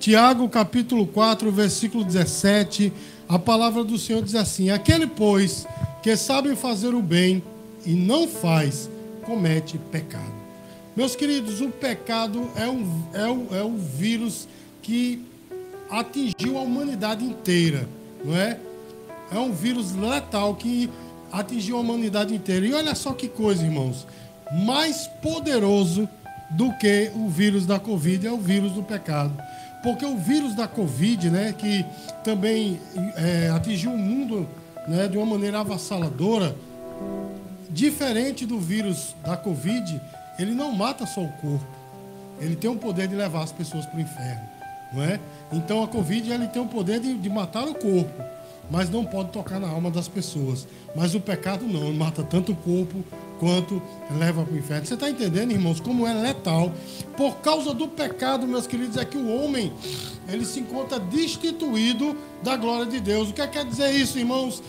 Tiago, capítulo 4, versículo 17, a palavra do Senhor diz assim: aquele, pois, que sabe fazer o bem e não faz, comete pecado. Meus queridos, o pecado é um vírus que atingiu a humanidade inteira, não é? É um vírus letal que atingiu a humanidade inteira. E olha só que coisa, irmãos, mais poderoso do que o vírus da Covid é o vírus do pecado. Porque o vírus da Covid, né, que também atingiu o mundo, né, de uma maneira avassaladora, diferente do vírus da Covid, ele não mata só o corpo, ele tem o poder de levar as pessoas para o inferno, não é? Então a Covid, ele tem o poder de matar o corpo, mas não pode tocar na alma das pessoas. Mas o pecado não, ele mata tanto o corpo quanto leva para o inferno. Você está entendendo, irmãos, como é letal? Por causa do pecado, meus queridos, é que o homem, ele se encontra destituído da glória de Deus. O que quer dizer isso, irmãos?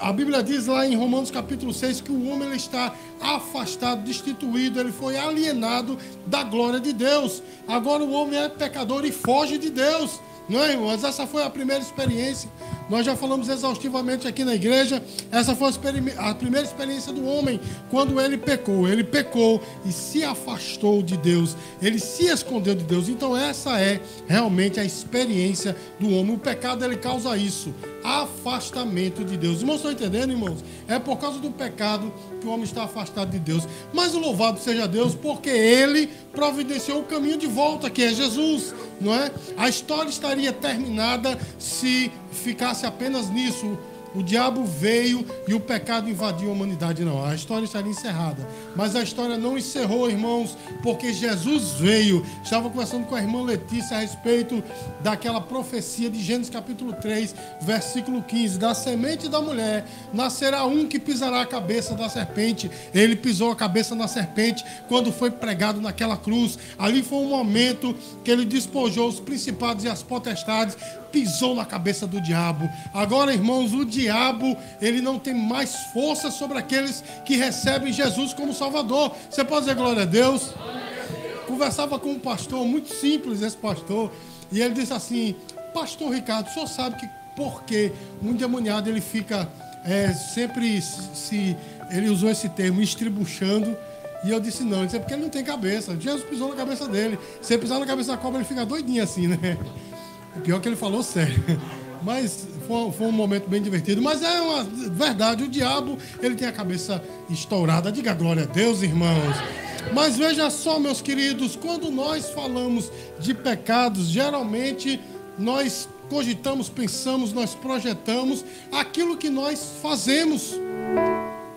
A Bíblia diz lá em Romanos capítulo 6 que o homem, ele está afastado, destituído, ele foi alienado da glória de Deus. Agora o homem é pecador e foge de Deus. Não é, irmãos? Essa foi a primeira experiência. Nós já falamos exaustivamente aqui na igreja. Essa foi a primeira experiência do homem quando ele pecou. Ele pecou e se afastou de Deus. Ele se escondeu de Deus. Então essa é realmente a experiência do homem. O pecado, ele causa isso, afastamento de Deus. Irmãos, estão entendendo, irmãos? É por causa do pecado que o homem está afastado de Deus. Mas louvado seja Deus, porque ele providenciou o caminho de volta, que é Jesus, não é? A história estaria terminada se ficasse apenas nisso. O diabo veio e o pecado invadiu a humanidade. Não, a história estaria encerrada. Mas a história não encerrou, irmãos, porque Jesus veio. Estava conversando com a irmã Letícia a respeito daquela profecia de Gênesis capítulo 3, versículo 15. Da semente da mulher nascerá um que pisará a cabeça da serpente. Ele pisou a cabeça da serpente quando foi pregado naquela cruz. Ali foi um momento que ele despojou os principados e as potestades, pisou na cabeça do diabo. Agora, irmãos, o diabo, ele não tem mais força sobre aqueles que recebem Jesus como Salvador. Você pode dizer glória a Deus? Glória a Deus. Conversava com um pastor, muito simples esse pastor, e ele disse assim: pastor Ricardo, o senhor sabe que porque um endemoniado, ele fica sempre se... Ele usou esse termo, estribuchando. E eu disse: não. Ele disse: porque ele não tem cabeça. Jesus pisou na cabeça dele. Se ele pisar na cabeça da cobra, ele fica doidinho assim, né? O pior é que ele falou sério, mas foi um momento bem divertido. Mas é uma verdade, o diabo, ele tem a cabeça estourada. Diga glória a Deus, irmãos. Mas veja só, meus queridos, quando nós falamos de pecados, geralmente nós cogitamos, pensamos, nós projetamos aquilo que nós fazemos,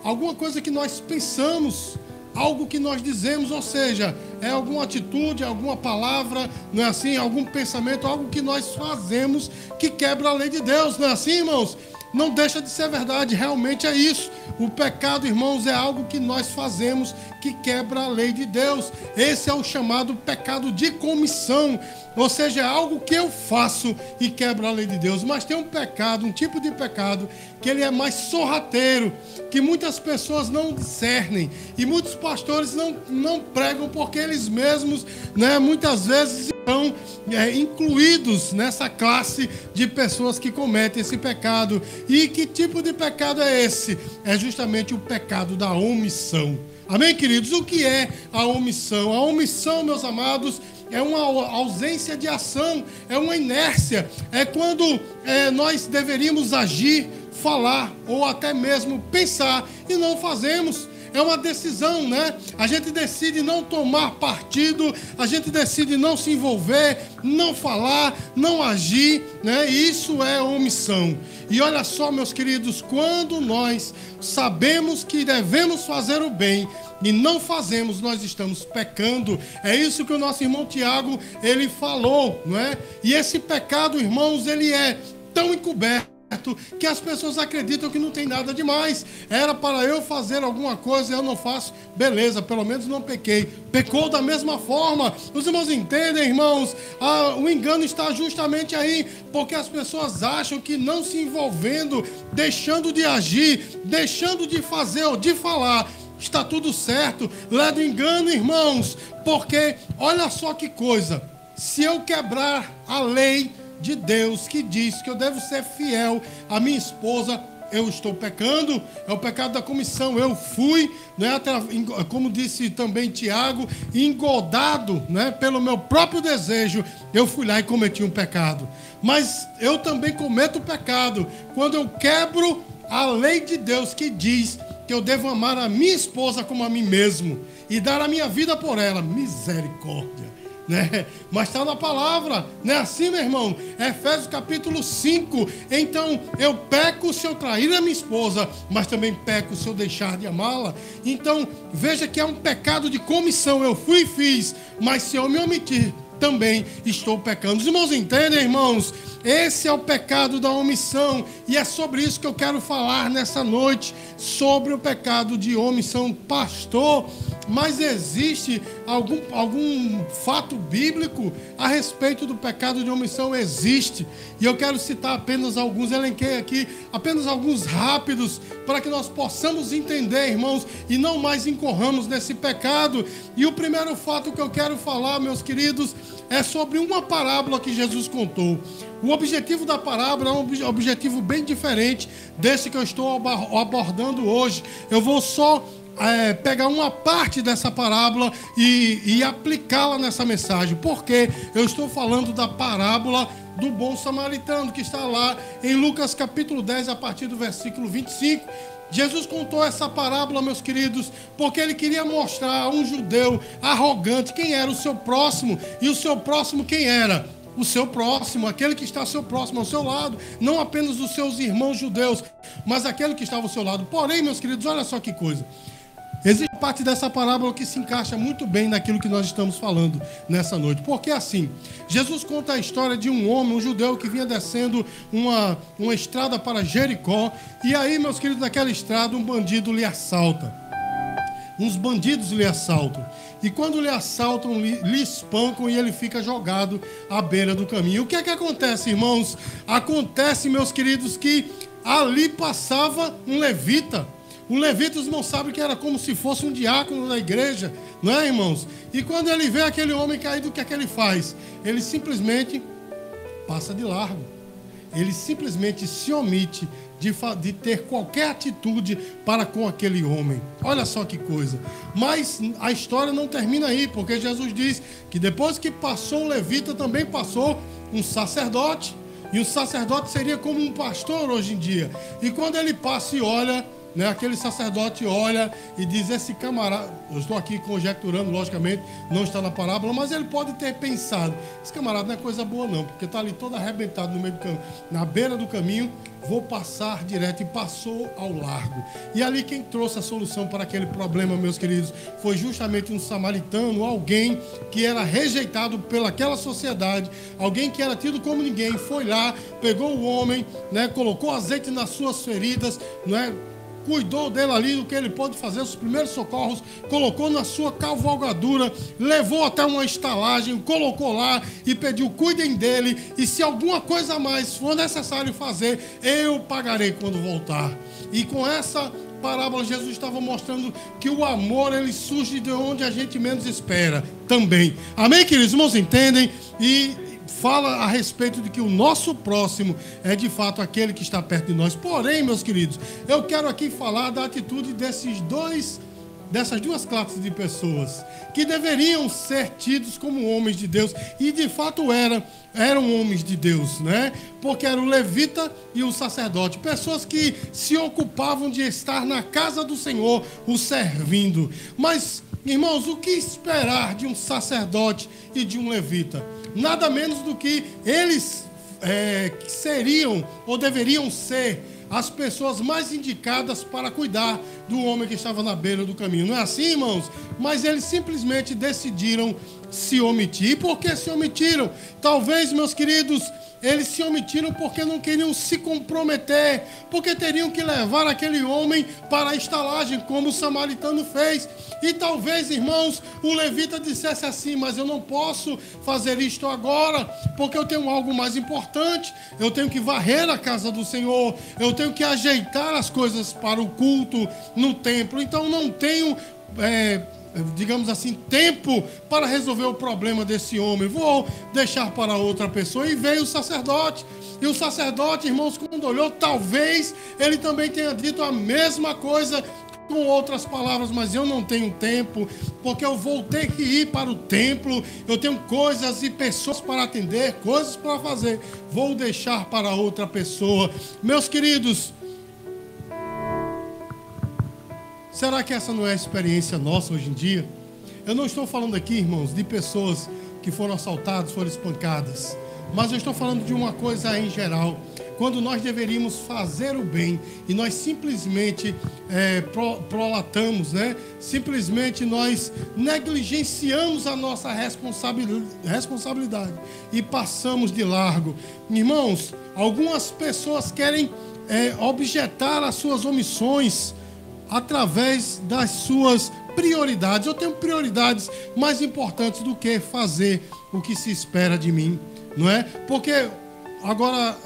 alguma coisa que nós pensamos, algo que nós dizemos, ou seja, é alguma atitude, alguma palavra, não é assim? Algum pensamento, algo que nós fazemos que quebra a lei de Deus, não é assim, irmãos? Não deixa de ser verdade, realmente é isso. O pecado, irmãos, é algo que nós fazemos que quebra a lei de Deus. Esse é o chamado pecado de comissão, ou seja, é algo que eu faço e quebra a lei de Deus. Mas tem um pecado, um tipo de pecado, que ele é mais sorrateiro, que muitas pessoas não discernem, e muitos pastores não pregam, porque eles mesmos, né, muitas vezes estão incluídos nessa classe de pessoas que cometem esse pecado. E que tipo de pecado é esse? É justamente o pecado da omissão. Amém, queridos? O que é a omissão? A omissão, meus amados, é uma ausência de ação, é uma inércia, é quando nós deveríamos agir, falar ou até mesmo pensar e não fazemos. É uma decisão, né? A gente decide não tomar partido, a gente decide não se envolver, não falar, não agir, né? Isso é omissão. E olha só, meus queridos, quando nós sabemos que devemos fazer o bem e não fazemos, nós estamos pecando. É isso que o nosso irmão Tiago, ele falou, não é? E esse pecado, irmãos, ele é tão encoberto que as pessoas acreditam que não tem nada demais. Era para eu fazer alguma coisa, eu não faço, beleza, pelo menos não pequei. Pecou da mesma forma. Os irmãos entendem, irmãos? O engano está justamente aí, porque as pessoas acham que não se envolvendo, deixando de agir, deixando de fazer ou de falar, está tudo certo. Leva engano, irmãos, porque olha só que coisa. se eu quebrar a lei de Deus que diz que eu devo ser fiel à minha esposa, eu estou pecando. É o pecado da comissão. Eu fui, né, como disse também Tiago, engodado, né, pelo meu próprio desejo. Eu fui lá e cometi um pecado. Mas eu também cometo pecado quando eu quebro a lei de Deus que diz que eu devo amar a minha esposa como a mim mesmo e dar a minha vida por ela. Misericórdia, né? Mas está na palavra, não é assim, meu irmão? Efésios capítulo 5. Então, eu peco se eu trair a minha esposa, mas também peco se eu deixar de amá-la. Então, veja que é um pecado de comissão. Eu fui e fiz, mas se eu me omitir, também estou pecando. Os irmãos entendem, irmãos? Esse é o pecado da omissão, e é sobre isso que eu quero falar nessa noite, sobre o pecado de omissão. Pastor, mas existe algum fato bíblico a respeito do pecado de omissão? Existe, e eu quero citar apenas alguns, elenquei aqui apenas alguns rápidos, para que nós possamos entender, irmãos, e não mais incorramos nesse pecado. E o primeiro fato que eu quero falar, meus queridos, é sobre uma parábola que Jesus contou. O objetivo da parábola é um objetivo bem diferente desse que eu estou abordando hoje. Eu vou só pegar uma parte dessa parábola e aplicá-la nessa mensagem, porque eu estou falando da parábola do bom samaritano, que está lá em Lucas capítulo 10, a partir do versículo 25. Jesus contou essa parábola, meus queridos, porque ele queria mostrar a um judeu arrogante quem era o seu próximo, e o seu próximo quem era? O seu próximo, aquele que está seu próximo, ao seu lado, não apenas os seus irmãos judeus, mas aquele que estava ao seu lado. Porém, meus queridos, olha só que coisa. Existe parte dessa parábola que se encaixa muito bem naquilo que nós estamos falando nessa noite. Porque assim, Jesus conta a história de um homem, um judeu, que vinha descendo uma estrada para Jericó. E aí, meus queridos, naquela estrada, um bandido lhe assalta. Uns bandidos lhe assaltam. E quando lhe assaltam, lhe espancam, e ele fica jogado à beira do caminho. O que é que acontece, irmãos? Acontece, meus queridos, que ali passava um levita. O levita, os irmãos sabem que era como se fosse um diácono da igreja, não é, irmãos? E quando ele vê aquele homem caído, o que é que ele faz? Ele simplesmente passa de largo. Ele simplesmente se omite de ter qualquer atitude para com aquele homem. Olha só que coisa. Mas a história não termina aí, porque Jesus diz que depois que passou o levita, também passou um sacerdote. E o sacerdote seria como um pastor hoje em dia. E quando ele passa e olha, né, aquele sacerdote olha e diz: esse camarada, eu estou aqui conjecturando, logicamente, não está na parábola, mas ele pode ter pensado: esse camarada não é coisa boa não, porque está ali todo arrebentado no meio do caminho, na beira do caminho, vou passar direto. E passou ao largo. E ali quem trouxe a solução para aquele problema, meus queridos, foi justamente um samaritano, alguém que era rejeitado pelaquela sociedade, alguém que era tido como ninguém. Foi lá, pegou o homem, né, colocou azeite nas suas feridas, né, cuidou dele ali, do que ele pôde fazer, os primeiros socorros, colocou na sua cavalgadura, levou até uma estalagem, colocou lá e pediu: cuidem dele, e se alguma coisa a mais for necessário fazer, eu pagarei quando voltar. E com essa parábola, Jesus estava mostrando que o amor, ele surge de onde a gente menos espera também. Amém, queridos? Irmãos entendem? E fala a respeito de que o nosso próximo é de fato aquele que está perto de nós. Porém, meus queridos, eu quero aqui falar da atitude dessas duas classes de pessoas que deveriam ser tidos como homens de Deus, e de fato eram homens de Deus, né? Porque era o levita e o sacerdote, pessoas que se ocupavam de estar na casa do Senhor, o servindo. Mas, irmãos, o que esperar de um sacerdote e de um levita? Nada menos do que eles que seriam ou deveriam ser as pessoas mais indicadas para cuidar do homem que estava na beira do caminho. Não é assim, irmãos? Mas eles simplesmente decidiram se omitir. E por que se omitiram? Talvez, meus queridos, eles se omitiram porque não queriam se comprometer, porque teriam que levar aquele homem para a estalagem, como o samaritano fez. E talvez, irmãos, o levita dissesse assim: mas eu não posso fazer isto agora, porque eu tenho algo mais importante, eu tenho que varrer a casa do Senhor, eu tenho que ajeitar as coisas para o culto no templo, então não tenho digamos assim, tempo para resolver o problema desse homem, vou deixar para outra pessoa. E veio o sacerdote, e o sacerdote, irmãos, quando olhou, talvez ele também tenha dito a mesma coisa com outras palavras, mas eu não tenho tempo, porque eu vou ter que ir para o templo, eu tenho coisas e pessoas para atender, coisas para fazer, vou deixar para outra pessoa. Meus queridos, será que essa não é a experiência nossa hoje em dia? Eu não estou falando aqui, irmãos, de pessoas que foram assaltadas, foram espancadas, mas eu estou falando de uma coisa em geral, quando nós deveríamos fazer o bem e nós simplesmente prolatamos, né? Simplesmente nós negligenciamos a nossa responsabilidade e passamos de largo. Irmãos, algumas pessoas querem objetar as suas omissões através das suas prioridades. Eu tenho prioridades mais importantes do que fazer o que se espera de mim, não é? Porque, agora,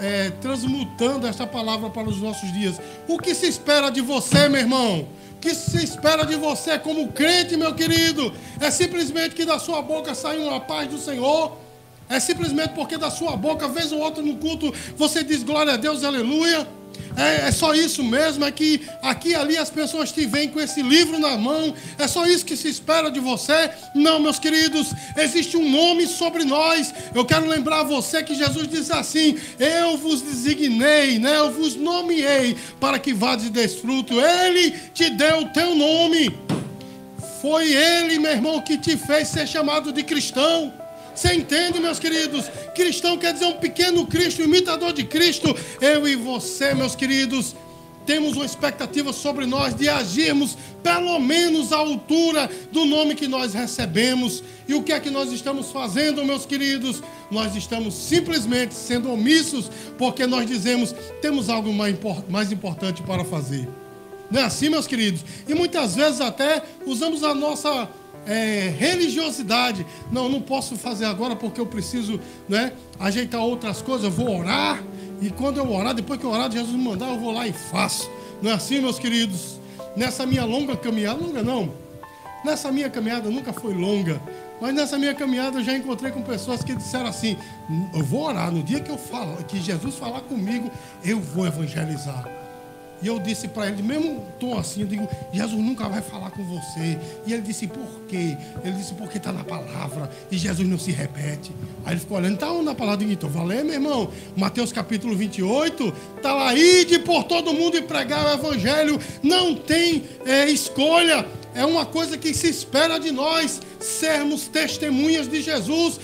transmutando esta palavra para os nossos dias, o que se espera de você, meu irmão? O que se espera de você como crente, meu querido? É simplesmente que da sua boca saia uma paz do Senhor? É simplesmente porque da sua boca, vez ou outra no culto, você diz glória a Deus, aleluia? É só isso mesmo, é que aqui e ali as pessoas te veem com esse livro na mão, é só isso que se espera de você? Não, meus queridos, existe um nome sobre nós. Eu quero lembrar a você que Jesus disse assim: eu vos designei, né? Eu vos nomeei para que vades e deis fruto. Ele te deu o teu nome, foi Ele, meu irmão, que te fez ser chamado de cristão. Você entende, meus queridos? Cristão quer dizer um pequeno Cristo, imitador de Cristo. Eu e você, meus queridos, temos uma expectativa sobre nós de agirmos pelo menos à altura do nome que nós recebemos. E o que é que nós estamos fazendo, meus queridos? Nós estamos simplesmente sendo omissos, porque nós dizemos, temos algo mais importante para fazer. Não é assim, meus queridos? E muitas vezes até usamos a nossa religiosidade. Não posso fazer agora porque eu preciso, né, ajeitar outras coisas, eu vou orar, e quando eu orar, depois que eu orar, Jesus me mandar, eu vou lá e faço. Não é assim, meus queridos? Nessa minha longa caminhada, longa não, nessa minha caminhada nunca foi longa, mas nessa minha caminhada eu já encontrei com pessoas que disseram assim: eu vou orar, no dia que eu falo, que Jesus falar comigo, eu vou evangelizar. E eu disse para ele, mesmo tom assim, eu digo, Jesus nunca vai falar com você. E ele disse, por quê? Ele disse, porque está na palavra, e Jesus não se repete. Aí ele ficou olhando, está onde na palavra? Eu digo, então, valeu, meu irmão. Mateus capítulo 28, está lá, ide por todo mundo e pregar o evangelho. Não tem escolha. É uma coisa que se espera de nós, sermos testemunhas de Jesus.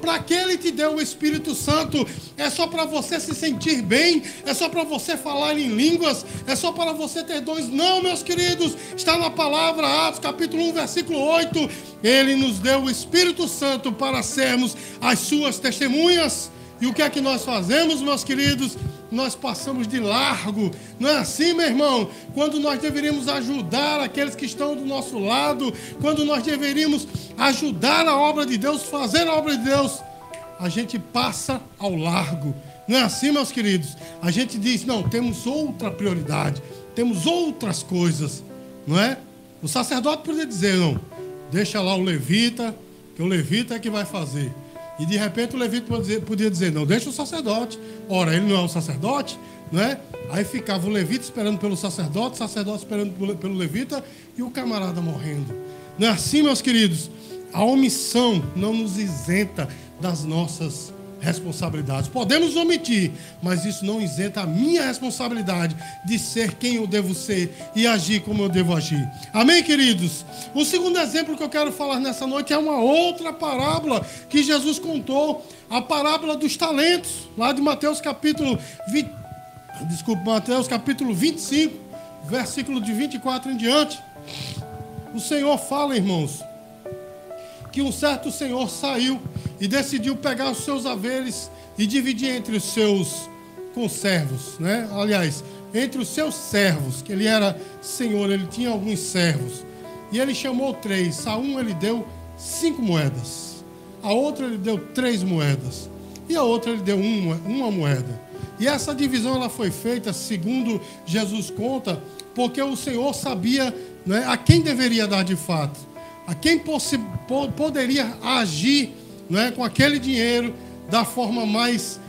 Para que Ele te deu o Espírito Santo? É só para você se sentir bem? É só para você falar em línguas? É só para você ter dons? Não, meus queridos, está na palavra, Atos capítulo 1, versículo 8. Ele nos deu o Espírito Santo para sermos as suas testemunhas. E o que é que nós fazemos, meus queridos? Nós passamos de largo. Não é assim, meu irmão? Quando nós deveríamos ajudar aqueles que estão do nosso lado, quando nós deveríamos ajudar a obra de Deus, fazer a obra de Deus, a gente passa ao largo. Não é assim, meus queridos? A gente diz, não, temos outra prioridade, temos outras coisas, não é? O sacerdote poderia dizer, não, deixa lá o levita, que o levita é que vai fazer. E de repente o levita podia dizer, não, deixa o sacerdote. Ora, ele não é um sacerdote, né? Aí ficava o levita esperando pelo sacerdote, o sacerdote esperando pelo levita, e o camarada morrendo. Não é assim, meus queridos? A omissão não nos isenta das nossas responsabilidades. Podemos omitir, mas isso não isenta a minha responsabilidade de ser quem eu devo ser e agir como eu devo agir. Amém, queridos? O segundo exemplo que eu quero falar nessa noite é uma outra parábola que Jesus contou, a parábola dos talentos, lá de Mateus capítulo 25, versículo de 24 em diante. O Senhor fala, irmãos, que um certo senhor saiu e decidiu pegar os seus haveres e dividir entre os seus conservos, né? Aliás, entre os seus servos, que ele era senhor, ele tinha alguns servos. E ele chamou 3, a um ele deu 5 moedas, a outra ele deu 3 moedas, e a outra ele deu uma moeda. E essa divisão ela foi feita, segundo Jesus conta, porque o Senhor sabia, né, a quem deveria dar de fato. a quem poderia agir, não é, com aquele dinheiro da forma mais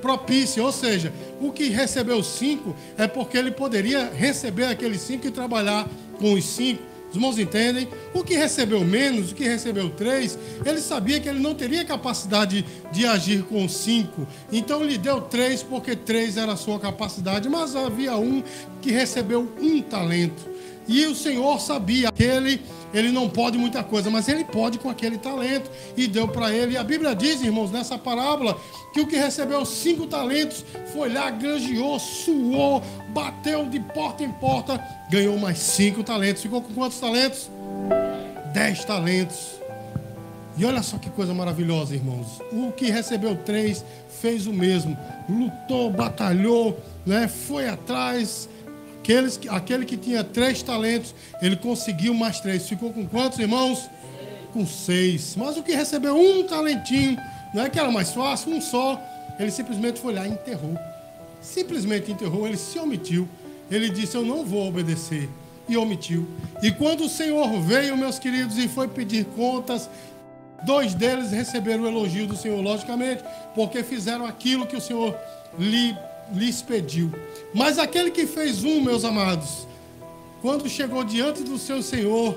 propícia. Ou seja, o que recebeu 5 é porque ele poderia receber aqueles 5 e trabalhar com os 5. Os irmãos entendem? O que recebeu menos, o que recebeu 3, ele sabia que ele não teria capacidade de agir com 5. Então lhe deu 3, porque 3 era a sua capacidade. Mas havia um que recebeu 1 talento. E o Senhor sabia que ele não pode muita coisa, mas ele pode com aquele talento, e deu para ele. E a Bíblia diz, irmãos, nessa parábola, que o que recebeu 5 talentos foi lá, granjeou, suou, bateu de porta em porta, ganhou mais 5 talentos. Ficou com quantos talentos? 10 talentos. E olha só que coisa maravilhosa, irmãos. O que recebeu 3 fez o mesmo, lutou, batalhou, né? Foi atrás. Aquele que tinha 3 talentos, ele conseguiu mais 3. Ficou com quantos, irmãos? Com 6. Mas o que recebeu 1 talentinho, não é que era mais fácil, 1 só, ele simplesmente foi lá e enterrou. Simplesmente enterrou, ele se omitiu. Ele disse, eu não vou obedecer. E omitiu. E quando o Senhor veio, meus queridos, e foi pedir contas, 2 deles receberam o elogio do Senhor, logicamente, porque fizeram aquilo que o Senhor lhes pediu. Mas aquele que fez 1, meus amados, quando chegou diante do seu Senhor,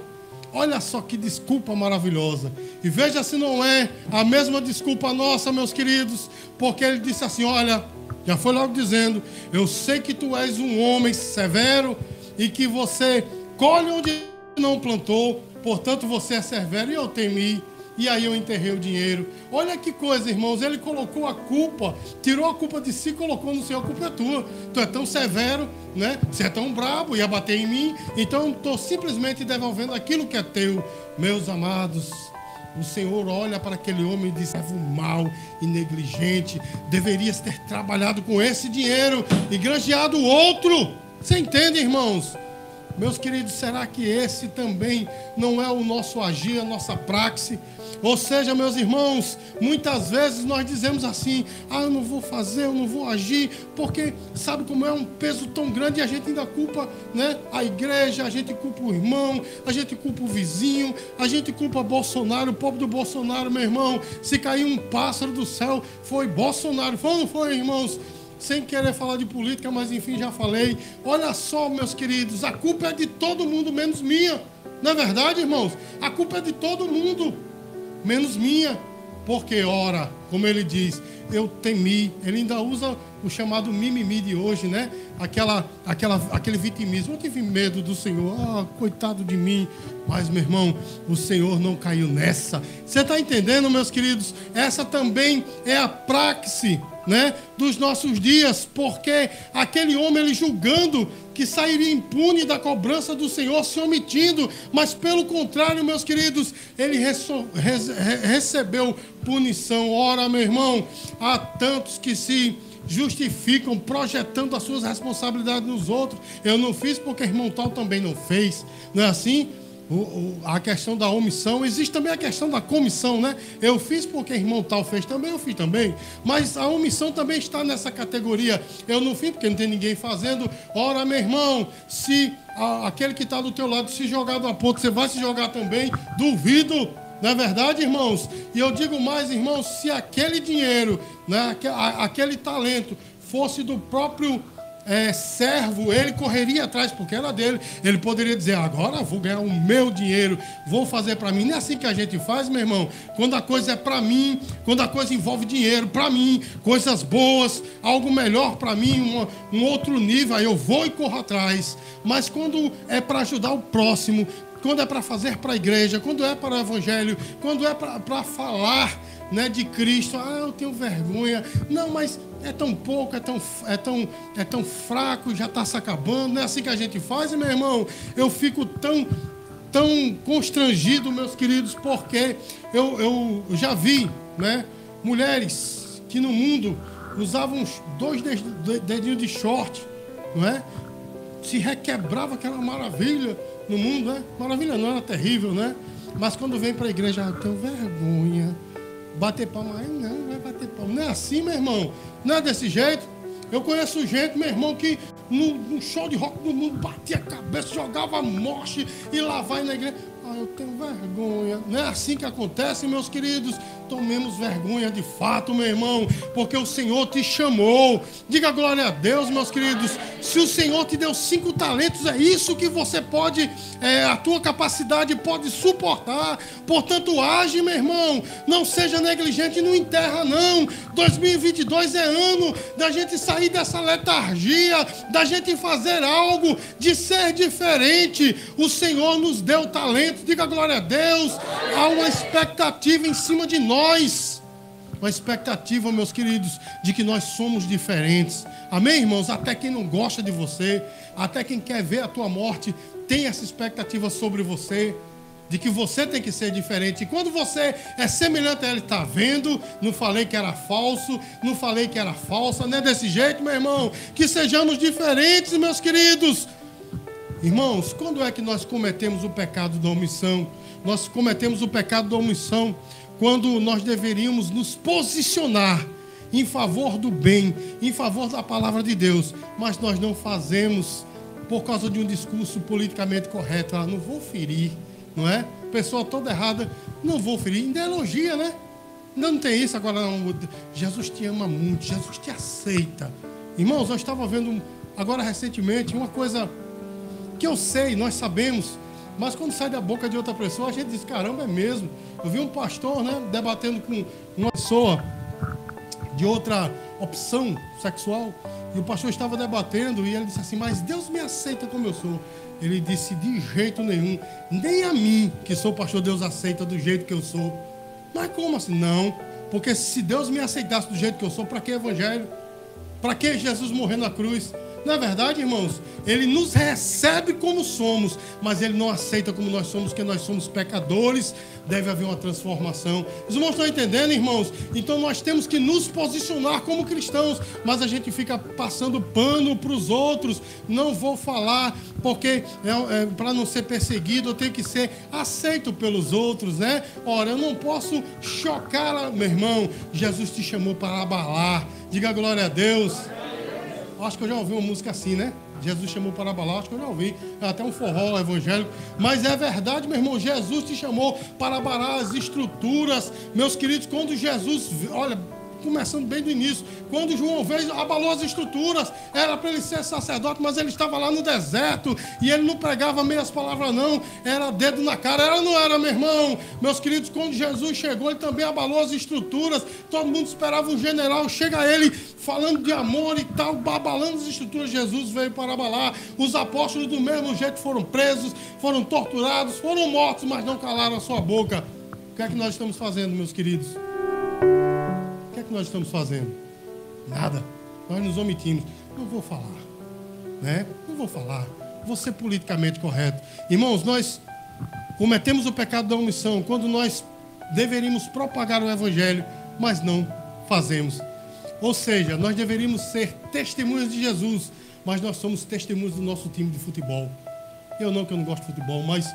olha só que desculpa maravilhosa. E veja se não é a mesma desculpa nossa, meus queridos, porque ele disse assim, olha, já foi logo dizendo, eu sei que tu és um homem severo e que você colhe onde não plantou, portanto você é severo, e eu temi. E aí eu enterrei o dinheiro. Olha que coisa, irmãos. Ele colocou a culpa, tirou a culpa de si, colocou no Senhor. A culpa é tua. Tu é tão severo, né? Você é tão brabo, ia bater em mim. Então eu estou simplesmente devolvendo aquilo que é teu. Meus amados, o Senhor olha para aquele homem e diz, servo mau e negligente, deverias ter trabalhado com esse dinheiro e granjeado o outro. Você entende, irmãos? Meus queridos, será que esse também não é o nosso agir, a nossa prática? Ou seja, meus irmãos, muitas vezes nós dizemos assim, ah, eu não vou fazer, eu não vou agir, porque sabe como é um peso tão grande, e a gente ainda culpa, né, a igreja, a gente culpa o irmão, a gente culpa o vizinho, a gente culpa Bolsonaro, o pobre do Bolsonaro, meu irmão, se caiu um pássaro do céu, foi Bolsonaro, foi ou não foi, irmãos? Sem querer falar de política, mas enfim, já falei. Olha só, meus queridos, a culpa é de todo mundo, menos minha. Não é verdade, irmãos? A culpa é de todo mundo, menos minha. Porque, ora, como ele diz, eu temi. Ele ainda usa o chamado mimimi de hoje, né? Aquele vitimismo. Eu tive medo do Senhor. Ah, coitado de mim. Mas, meu irmão, o Senhor não caiu nessa. Você está entendendo, meus queridos? Essa também é a praxe, né, dos nossos dias, porque aquele homem, ele julgando que sairia impune da cobrança do Senhor, se omitindo, mas pelo contrário, meus queridos, ele recebeu punição. Ora, meu irmão, há tantos que se justificam projetando as suas responsabilidades nos outros. Eu não fiz porque irmão tal também não fez, não é assim? A questão da omissão, existe também a questão da comissão, né? Eu fiz porque irmão tal fez também, eu fiz também. Mas a omissão também está nessa categoria. Eu não fiz porque não tem ninguém fazendo. Ora, meu irmão, se aquele que está do teu lado se jogar do aponto, você vai se jogar também? Duvido, não é verdade, irmãos? E eu digo mais, irmãos, se aquele dinheiro, né, aquele talento fosse do próprio servo, ele correria atrás, porque era dele. Ele poderia dizer, agora vou ganhar o meu dinheiro, vou fazer para mim. Não é assim que a gente faz, meu irmão. Quando a coisa é para mim, quando a coisa envolve dinheiro para mim, coisas boas, algo melhor para mim, um outro nível, aí eu vou e corro atrás. Mas quando é para ajudar o próximo, quando é para fazer para a igreja, quando é para o evangelho, quando é para falar, né, de Cristo, ah, eu tenho vergonha, não, mas é tão pouco, é tão fraco, já está se acabando, não é assim que a gente faz, meu irmão? Eu fico tão constrangido, meus queridos, porque eu já vi, né, mulheres que no mundo usavam 2 dedinhos de short, não é? Se requebrava, aquela maravilha no mundo, né? Maravilha não, era terrível, né? Mas quando vem para a igreja, eu tenho vergonha, bater palma, não vai bater palma, não é assim, meu irmão, não é desse jeito. Eu conheço gente, meu irmão, que no show de rock do mundo batia a cabeça, jogava morte e lá vai na igreja, Ah, eu tenho vergonha. Não é assim que acontece, meus queridos. Tomemos vergonha de fato, meu irmão, porque o Senhor te chamou. Diga glória a Deus, meus queridos. Se o Senhor te deu 5 talentos, é isso que você pode, a tua capacidade pode suportar. Portanto, age, meu irmão. Não seja negligente, não enterra, não. 2022 é ano da gente sair dessa letargia, da gente fazer algo, de ser diferente. O Senhor nos deu talento. Diga glória a Deus. Há uma expectativa em cima de nós. Uma expectativa, meus queridos, de que nós somos diferentes. Amém, irmãos? Até quem não gosta de você, até quem quer ver a tua morte, tem essa expectativa sobre você, de que você tem que ser diferente. E quando você é semelhante a ele, está vendo? Não falei que era falso, não falei que era falsa, não é desse jeito, meu irmão? Que sejamos diferentes, meus queridos. Irmãos, quando é que nós cometemos o pecado da omissão? Nós cometemos o pecado da omissão quando nós deveríamos nos posicionar em favor do bem, em favor da palavra de Deus, mas nós não fazemos por causa de um discurso politicamente correto. Ah, não vou ferir, não é? Pessoa toda errada, não vou ferir. Ainda elogia, né? Ainda não tem isso agora. Não. Jesus te ama muito, Jesus te aceita. Irmãos, eu estava vendo agora recentemente uma coisa que eu sei, nós sabemos, mas quando sai da boca de outra pessoa, a gente diz, caramba, é mesmo. Eu vi um pastor, né, debatendo com uma pessoa de outra opção sexual, e o pastor estava debatendo, e ele disse assim, mas Deus me aceita como eu sou. Ele disse, de jeito nenhum, nem a mim, que sou pastor, Deus aceita do jeito que eu sou. Mas como assim? Não, porque se Deus me aceitasse do jeito que eu sou, para que evangelho? Para que Jesus morrendo na cruz? Não é verdade, irmãos? Ele nos recebe como somos, mas ele não aceita como nós somos, porque nós somos pecadores. Deve haver uma transformação. Os irmãos estão entendendo, irmãos? Então nós temos que nos posicionar como cristãos, mas a gente fica passando pano para os outros. Não vou falar, porque para não ser perseguido, eu tenho que ser aceito pelos outros, né? Ora, eu não posso chocar, meu irmão. Jesus te chamou para abalar. Diga glória a Deus. Acho que eu já ouvi uma música assim, né? Jesus chamou para abalar, acho que eu já ouvi. É até um forró evangélico. Mas é verdade, meu irmão, Jesus te chamou para abalar as estruturas. Meus queridos, quando Jesus... Olha, começando bem do início. Quando João veio, abalou as estruturas. Era para ele ser sacerdote, mas ele estava lá no deserto. E ele não pregava meias palavras, não. Era dedo na cara. Era ou não era, meu irmão? Meus queridos, quando Jesus chegou, ele também abalou as estruturas. Todo mundo esperava um general. Chega ele falando de amor e tal, abalando as estruturas. Jesus veio para abalar. Os apóstolos do mesmo jeito foram presos, foram torturados, foram mortos, mas não calaram a sua boca. O que é que nós estamos fazendo, meus queridos? Que nós estamos fazendo? Nada. Nós nos omitimos. Não vou falar, né? Não vou falar. Vou ser politicamente correto. Irmãos, nós cometemos o pecado da omissão quando nós deveríamos propagar o evangelho, mas não fazemos. Ou seja, nós deveríamos ser testemunhas de Jesus, mas nós somos testemunhas do nosso time de futebol. Eu não, que eu não gosto de futebol, mas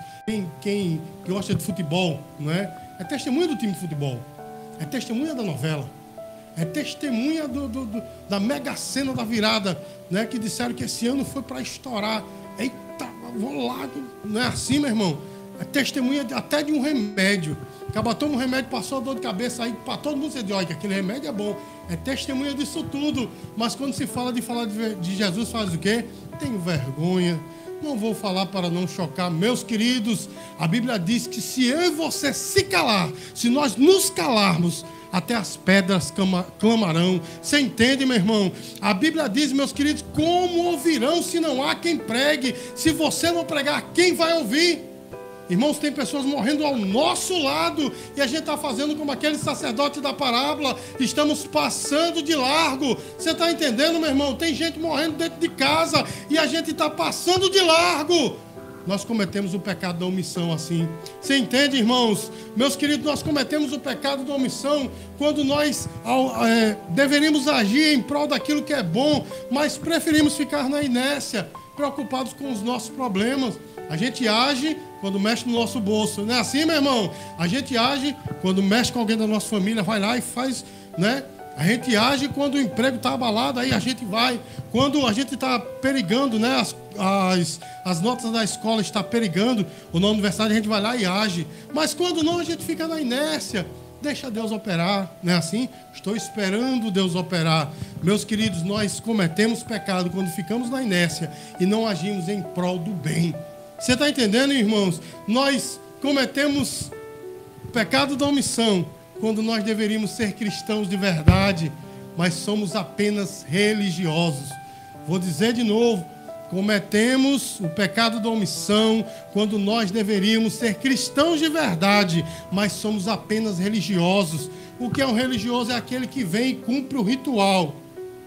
quem gosta de futebol, não é? É testemunha do time de futebol. É testemunha da novela. É testemunha da mega cena da virada, né? Que disseram que esse ano foi para estourar. Eita, vou lá. Não é assim, meu irmão? É testemunha até de um remédio. Acaba tomando um remédio, passou a dor de cabeça, aí para todo mundo você diz, olha, aquele remédio é bom. É testemunha disso tudo. Mas quando se fala de falar de Jesus, faz o quê? Tenho vergonha. Não vou falar para não chocar, meus queridos. A Bíblia diz que se eu e você se calar, se nós nos calarmos, até as pedras clamarão. Você entende, meu irmão? A Bíblia diz, meus queridos, como ouvirão se não há quem pregue? Se você não pregar, quem vai ouvir? Irmãos, tem pessoas morrendo ao nosso lado e a gente está fazendo como aquele sacerdote da parábola. Estamos passando de largo. Você está entendendo, meu irmão? Tem gente morrendo dentro de casa e a gente está passando de largo. Nós cometemos o pecado da omissão assim. Você entende, irmãos? Meus queridos, nós cometemos o pecado da omissão quando nós deveríamos agir em prol daquilo que é bom, mas preferimos ficar na inércia, preocupados com os nossos problemas. A gente age quando mexe no nosso bolso. Não é assim, meu irmão? A gente age quando mexe com alguém da nossa família, vai lá e faz, né? A gente age quando o emprego está abalado, aí a gente vai. Quando a gente está perigando, né, as notas da escola estão perigando, ou na universidade a gente vai lá e age. Mas quando não, a gente fica na inércia. Deixa Deus operar, não é assim? Estou esperando Deus operar. Meus queridos, nós cometemos pecado quando ficamos na inércia e não agimos em prol do bem. Você está entendendo, irmãos? Nós cometemos pecado da omissão quando nós deveríamos ser cristãos de verdade, mas somos apenas religiosos. Vou dizer de novo, cometemos o pecado da omissão quando nós deveríamos ser cristãos de verdade, mas somos apenas religiosos. O que é um religioso é aquele que vem e cumpre o ritual.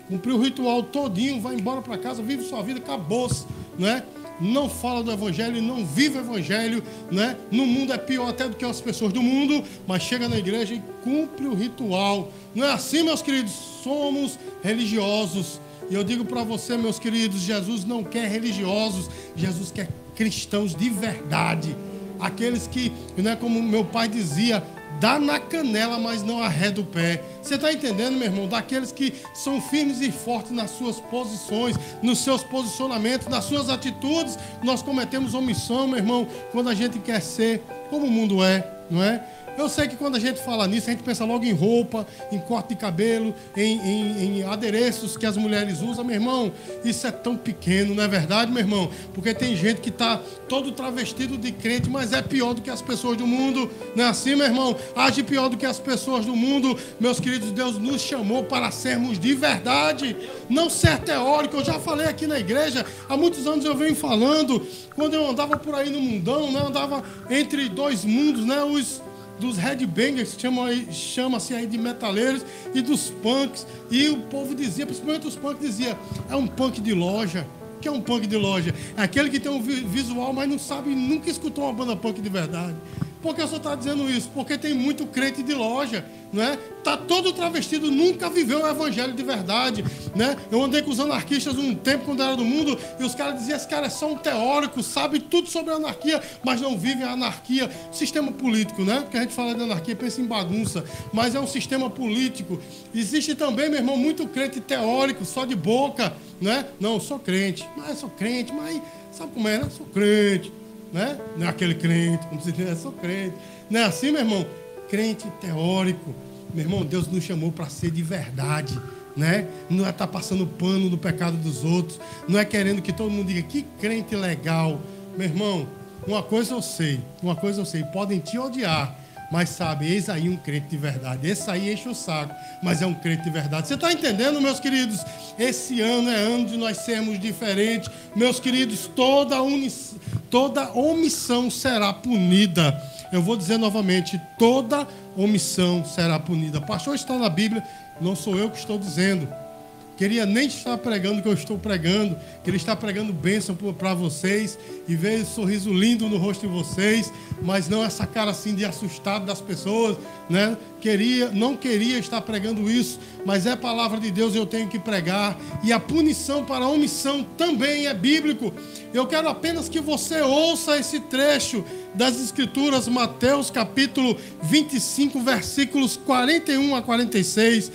Cumpre o ritual todinho, vai embora para casa, vive sua vida, acabou-se, né? Não fala do evangelho, não vive o evangelho, né? No mundo é pior até do que as pessoas do mundo, mas chega na igreja e cumpre o ritual. Não é assim, meus queridos? Somos religiosos. E eu digo para você, meus queridos, Jesus não quer religiosos, Jesus quer cristãos de verdade. Aqueles que, né, como meu pai dizia, dá na canela, mas não arreda o pé. Você está entendendo, meu irmão? Daqueles que são firmes e fortes nas suas posições, nos seus posicionamentos, nas suas atitudes. Nós cometemos omissão, meu irmão, quando a gente quer ser como o mundo é, não é? Eu sei que quando a gente fala nisso, a gente pensa logo em roupa, em corte de cabelo, em adereços que as mulheres usam. Meu irmão, isso é tão pequeno, não é verdade, meu irmão? Porque tem gente que está todo travestido de crente, mas é pior do que as pessoas do mundo. Não é assim, meu irmão? Age pior do que as pessoas do mundo. Meus queridos, Deus nos chamou para sermos de verdade, não ser teórico. Eu já falei aqui na igreja, há muitos anos eu venho falando, quando eu andava por aí no mundão, né? Eu andava entre dois mundos, né? Os dos headbangers, chama-se aí de metaleiros, e dos punks. E o povo dizia, principalmente os punks, dizia, é um punk de loja. O que é um punk de loja? É aquele que tem um visual, mas não sabe, nunca escutou uma banda punk de verdade. Por que eu só estou dizendo isso? Porque tem muito crente de loja, né? Tá todo travestido, nunca viveu o evangelho de verdade, né? Eu andei com os anarquistas um tempo quando era do mundo, e os caras diziam, esse cara é só um teórico, sabe tudo sobre a anarquia, mas não vive a anarquia. Sistema político, né? Porque a gente fala de anarquia, pensa em bagunça, mas é um sistema político. Existe também, meu irmão, muito crente teórico, só de boca, né? Não, sou crente, mas sabe como é, né? Sou crente. Né? Não é aquele crente, como se diz, é só crente. Não é assim, meu irmão? Crente teórico. Meu irmão, Deus nos chamou para ser de verdade, né? Não é estar passando pano do pecado dos outros. Não é querendo que todo mundo diga, que crente legal. Meu irmão, uma coisa eu sei, podem te odiar, mas sabe, eis aí um crente de verdade. Esse aí enche o saco, mas é um crente de verdade. Você está entendendo, meus queridos? Esse ano é ano de nós sermos diferentes. Meus queridos, toda omissão será punida. Eu vou dizer novamente, toda omissão será punida. Pastor, está na Bíblia, não sou eu que estou dizendo. Queria nem estar pregando o que eu estou pregando. Queria estar pregando bênção para vocês e ver esse sorriso lindo no rosto de vocês, mas não essa cara assim de assustado das pessoas, né? Não queria estar pregando isso, mas é a palavra de Deus e eu tenho que pregar. E a punição para a omissão também é bíblico. Eu quero apenas que você ouça esse trecho das Escrituras, Mateus capítulo 25, versículos 41 a 46.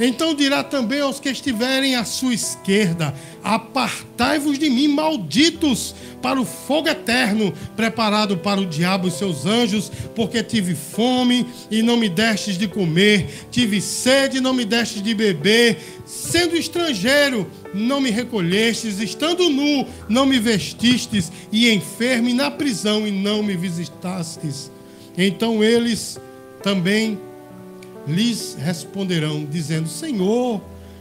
Então dirá também aos que estiverem à sua esquerda, apartai-vos de mim, malditos, para o fogo eterno, preparado para o diabo e seus anjos, porque tive fome e não me destes de comer, tive sede e não me destes de beber, sendo estrangeiro, não me recolhestes, estando nu, não me vestistes, e enfermo e na prisão, e não me visitastes. Então eles também lhes responderão, dizendo, Senhor,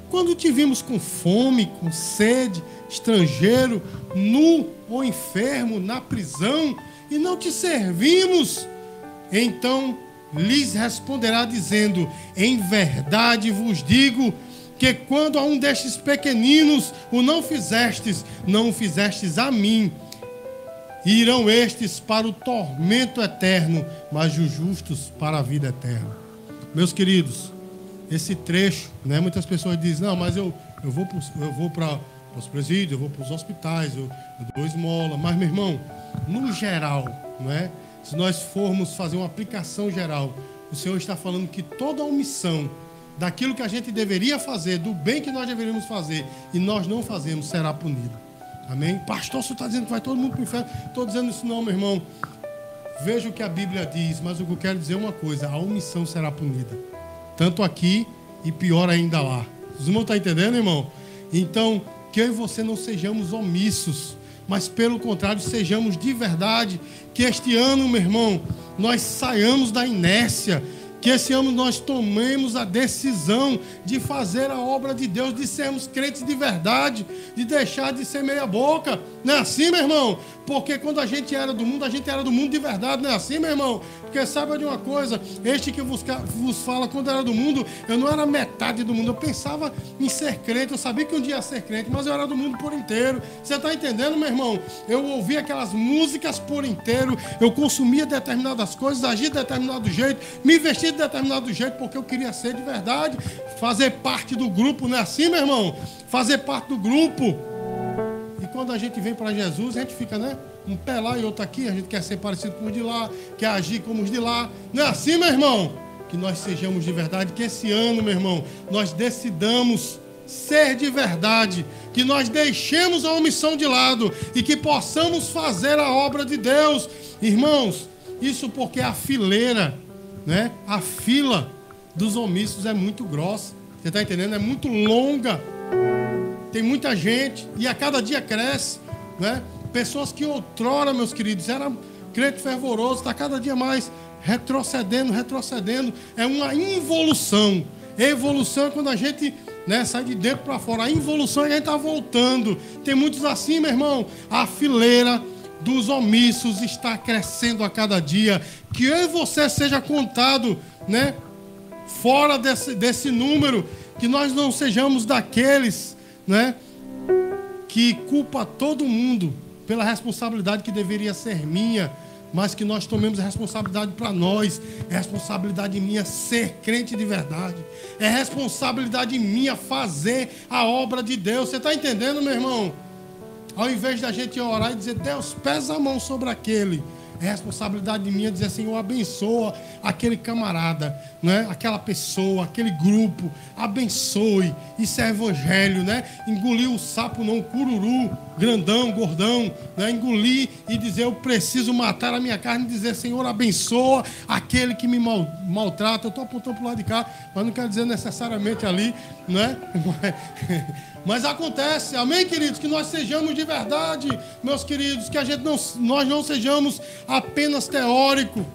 quando te vimos com fome, com sede, estrangeiro, nu ou enfermo, na prisão, e não te servimos? Então lhes responderá, dizendo, em verdade vos digo, que quando a um destes pequeninos o não fizestes a mim. E irão estes para o tormento eterno, mas os justos para a vida eterna. Meus queridos, esse trecho, né, muitas pessoas dizem, não, mas eu vou para os presídios, eu vou para os hospitais, eu dou esmola. Mas, meu irmão, no geral, né, se nós formos fazer uma aplicação geral, o Senhor está falando que toda omissão daquilo que a gente deveria fazer, do bem que nós deveríamos fazer, e nós não fazemos, será punido. Amém? Pastor, você está dizendo que vai todo mundo para o inferno. Estou dizendo isso não, meu irmão. Veja o que a Bíblia diz, mas o que eu quero dizer é uma coisa: a omissão será punida, tanto aqui e pior ainda lá. Os irmãos estão entendendo, irmão? Então, que eu e você não sejamos omissos, mas pelo contrário, sejamos de verdade. Que este ano, meu irmão, nós saiamos da inércia. Que esse ano nós tomemos a decisão de fazer a obra de Deus, de sermos crentes de verdade, de deixar de ser meia boca. Não é assim, meu irmão? Porque quando a gente era do mundo de verdade. Não é assim, meu irmão? Porque saiba de uma coisa, este que vos fala, quando era do mundo, eu não era metade do mundo. Eu pensava em ser crente, eu sabia que um dia ia ser crente, mas eu era do mundo por inteiro. Você está entendendo, meu irmão? Eu ouvia aquelas músicas por inteiro, eu consumia determinadas coisas, agia de determinado jeito, me vestia de determinado jeito, porque eu queria ser de verdade, fazer parte do grupo. Não é assim, meu irmão? Fazer parte do grupo. E quando a gente vem para Jesus, a gente fica, né, um pé lá e outro aqui. A gente quer ser parecido com os de lá, quer agir como os de lá. Não é assim, meu irmão? Que nós sejamos de verdade. Que esse ano, meu irmão, nós decidamos ser de verdade, que nós deixemos a omissão de lado e que possamos fazer a obra de Deus, irmãos. Isso porque a fileira, né? A fila dos omissos é muito grossa. Você está entendendo? É muito longa. Tem muita gente e a cada dia cresce, né? Pessoas que outrora, meus queridos, eram crente fervoroso, está cada dia mais retrocedendo. É uma involução. Evolução é quando a gente, né, sai de dentro para fora. A involução é que a gente está voltando. Tem muitos assim, meu irmão. A fileira dos omissos está crescendo a cada dia. Que eu e você seja contado, né, fora desse número. Que nós não sejamos daqueles, né, que culpa todo mundo pela responsabilidade que deveria ser minha, mas que nós tomemos a responsabilidade para nós. É responsabilidade minha ser crente de verdade. É responsabilidade minha fazer a obra de Deus. Você está entendendo, meu irmão? Ao invés da gente orar e dizer, Deus, pesa a mão sobre aquele, é responsabilidade minha dizer, Senhor, abençoa aquele camarada, né? Aquela pessoa, aquele grupo, abençoe. Isso é evangelho, né? Engolir o sapo, não o cururu, grandão, gordão, né? Engolir e dizer, eu preciso matar a minha carne e dizer, Senhor, abençoa aquele que me maltrata. Eu estou apontando para o lado de cá, mas não quero dizer necessariamente ali, né? Mas acontece, amém, queridos? Que nós sejamos de verdade, meus queridos, que nós não sejamos apenas teórico.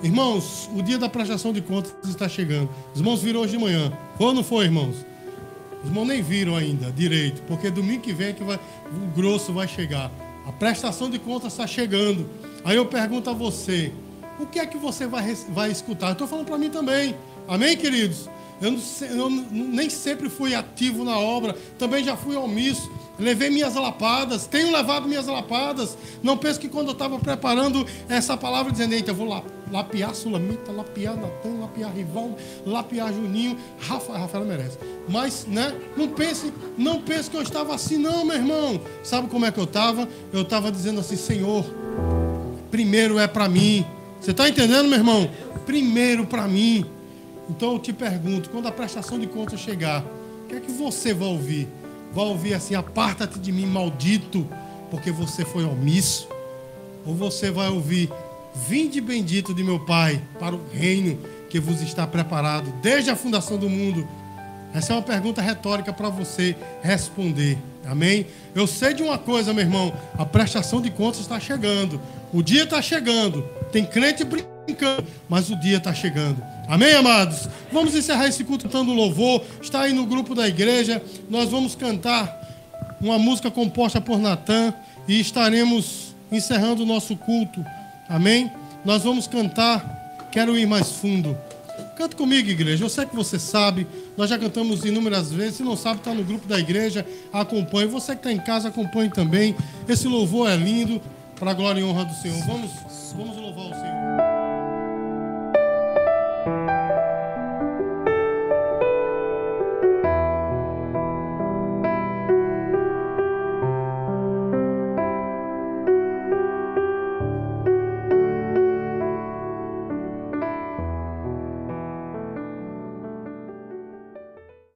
Irmãos, o dia da prestação de contas está chegando. Os irmãos viram hoje de manhã. Foi ou não foi, irmãos? Os irmãos nem viram ainda direito, porque domingo que vem é que o grosso vai chegar. A prestação de contas está chegando. Aí eu pergunto a você, o que é que você vai escutar? Eu estou falando para mim também, amém, queridos? Eu nem sempre fui ativo na obra, também já fui omisso, levei minhas lapadas, tenho levado minhas lapadas. Não penso que quando eu estava preparando essa palavra, dizendo, eita, eu vou lapiar Sulamita, lapiar Natan, lapiar Rival, lapiar Juninho, Rafael merece. Mas, né, não pense que eu estava assim, não, meu irmão. Sabe como é que eu estava? Eu estava dizendo assim, Senhor, primeiro é para mim. Você está entendendo, meu irmão? Primeiro para mim. Então eu te pergunto, quando a prestação de contas chegar, o que é que você vai ouvir? Vai ouvir assim, aparta-te de mim, maldito, porque você foi omisso? Ou você vai ouvir, vinde bendito de meu Pai, para o reino que vos está preparado desde a fundação do mundo? Essa é uma pergunta retórica para você responder, amém? Eu sei de uma coisa, meu irmão, a prestação de contas está chegando, o dia está chegando, tem crente brincando, mas o dia está chegando. Amém, amados? Vamos encerrar esse culto cantando louvor. Está aí no grupo da igreja. Nós vamos cantar uma música composta por Natan e estaremos encerrando o nosso culto. Amém? Nós vamos cantar Quero Ir Mais Fundo. Canta comigo, igreja. Eu sei que você sabe. Nós já cantamos inúmeras vezes. Se não sabe, está no grupo da igreja. Acompanhe. Você que está em casa, acompanhe também. Esse louvor é lindo, para a glória e honra do Senhor. Vamos louvar o Senhor.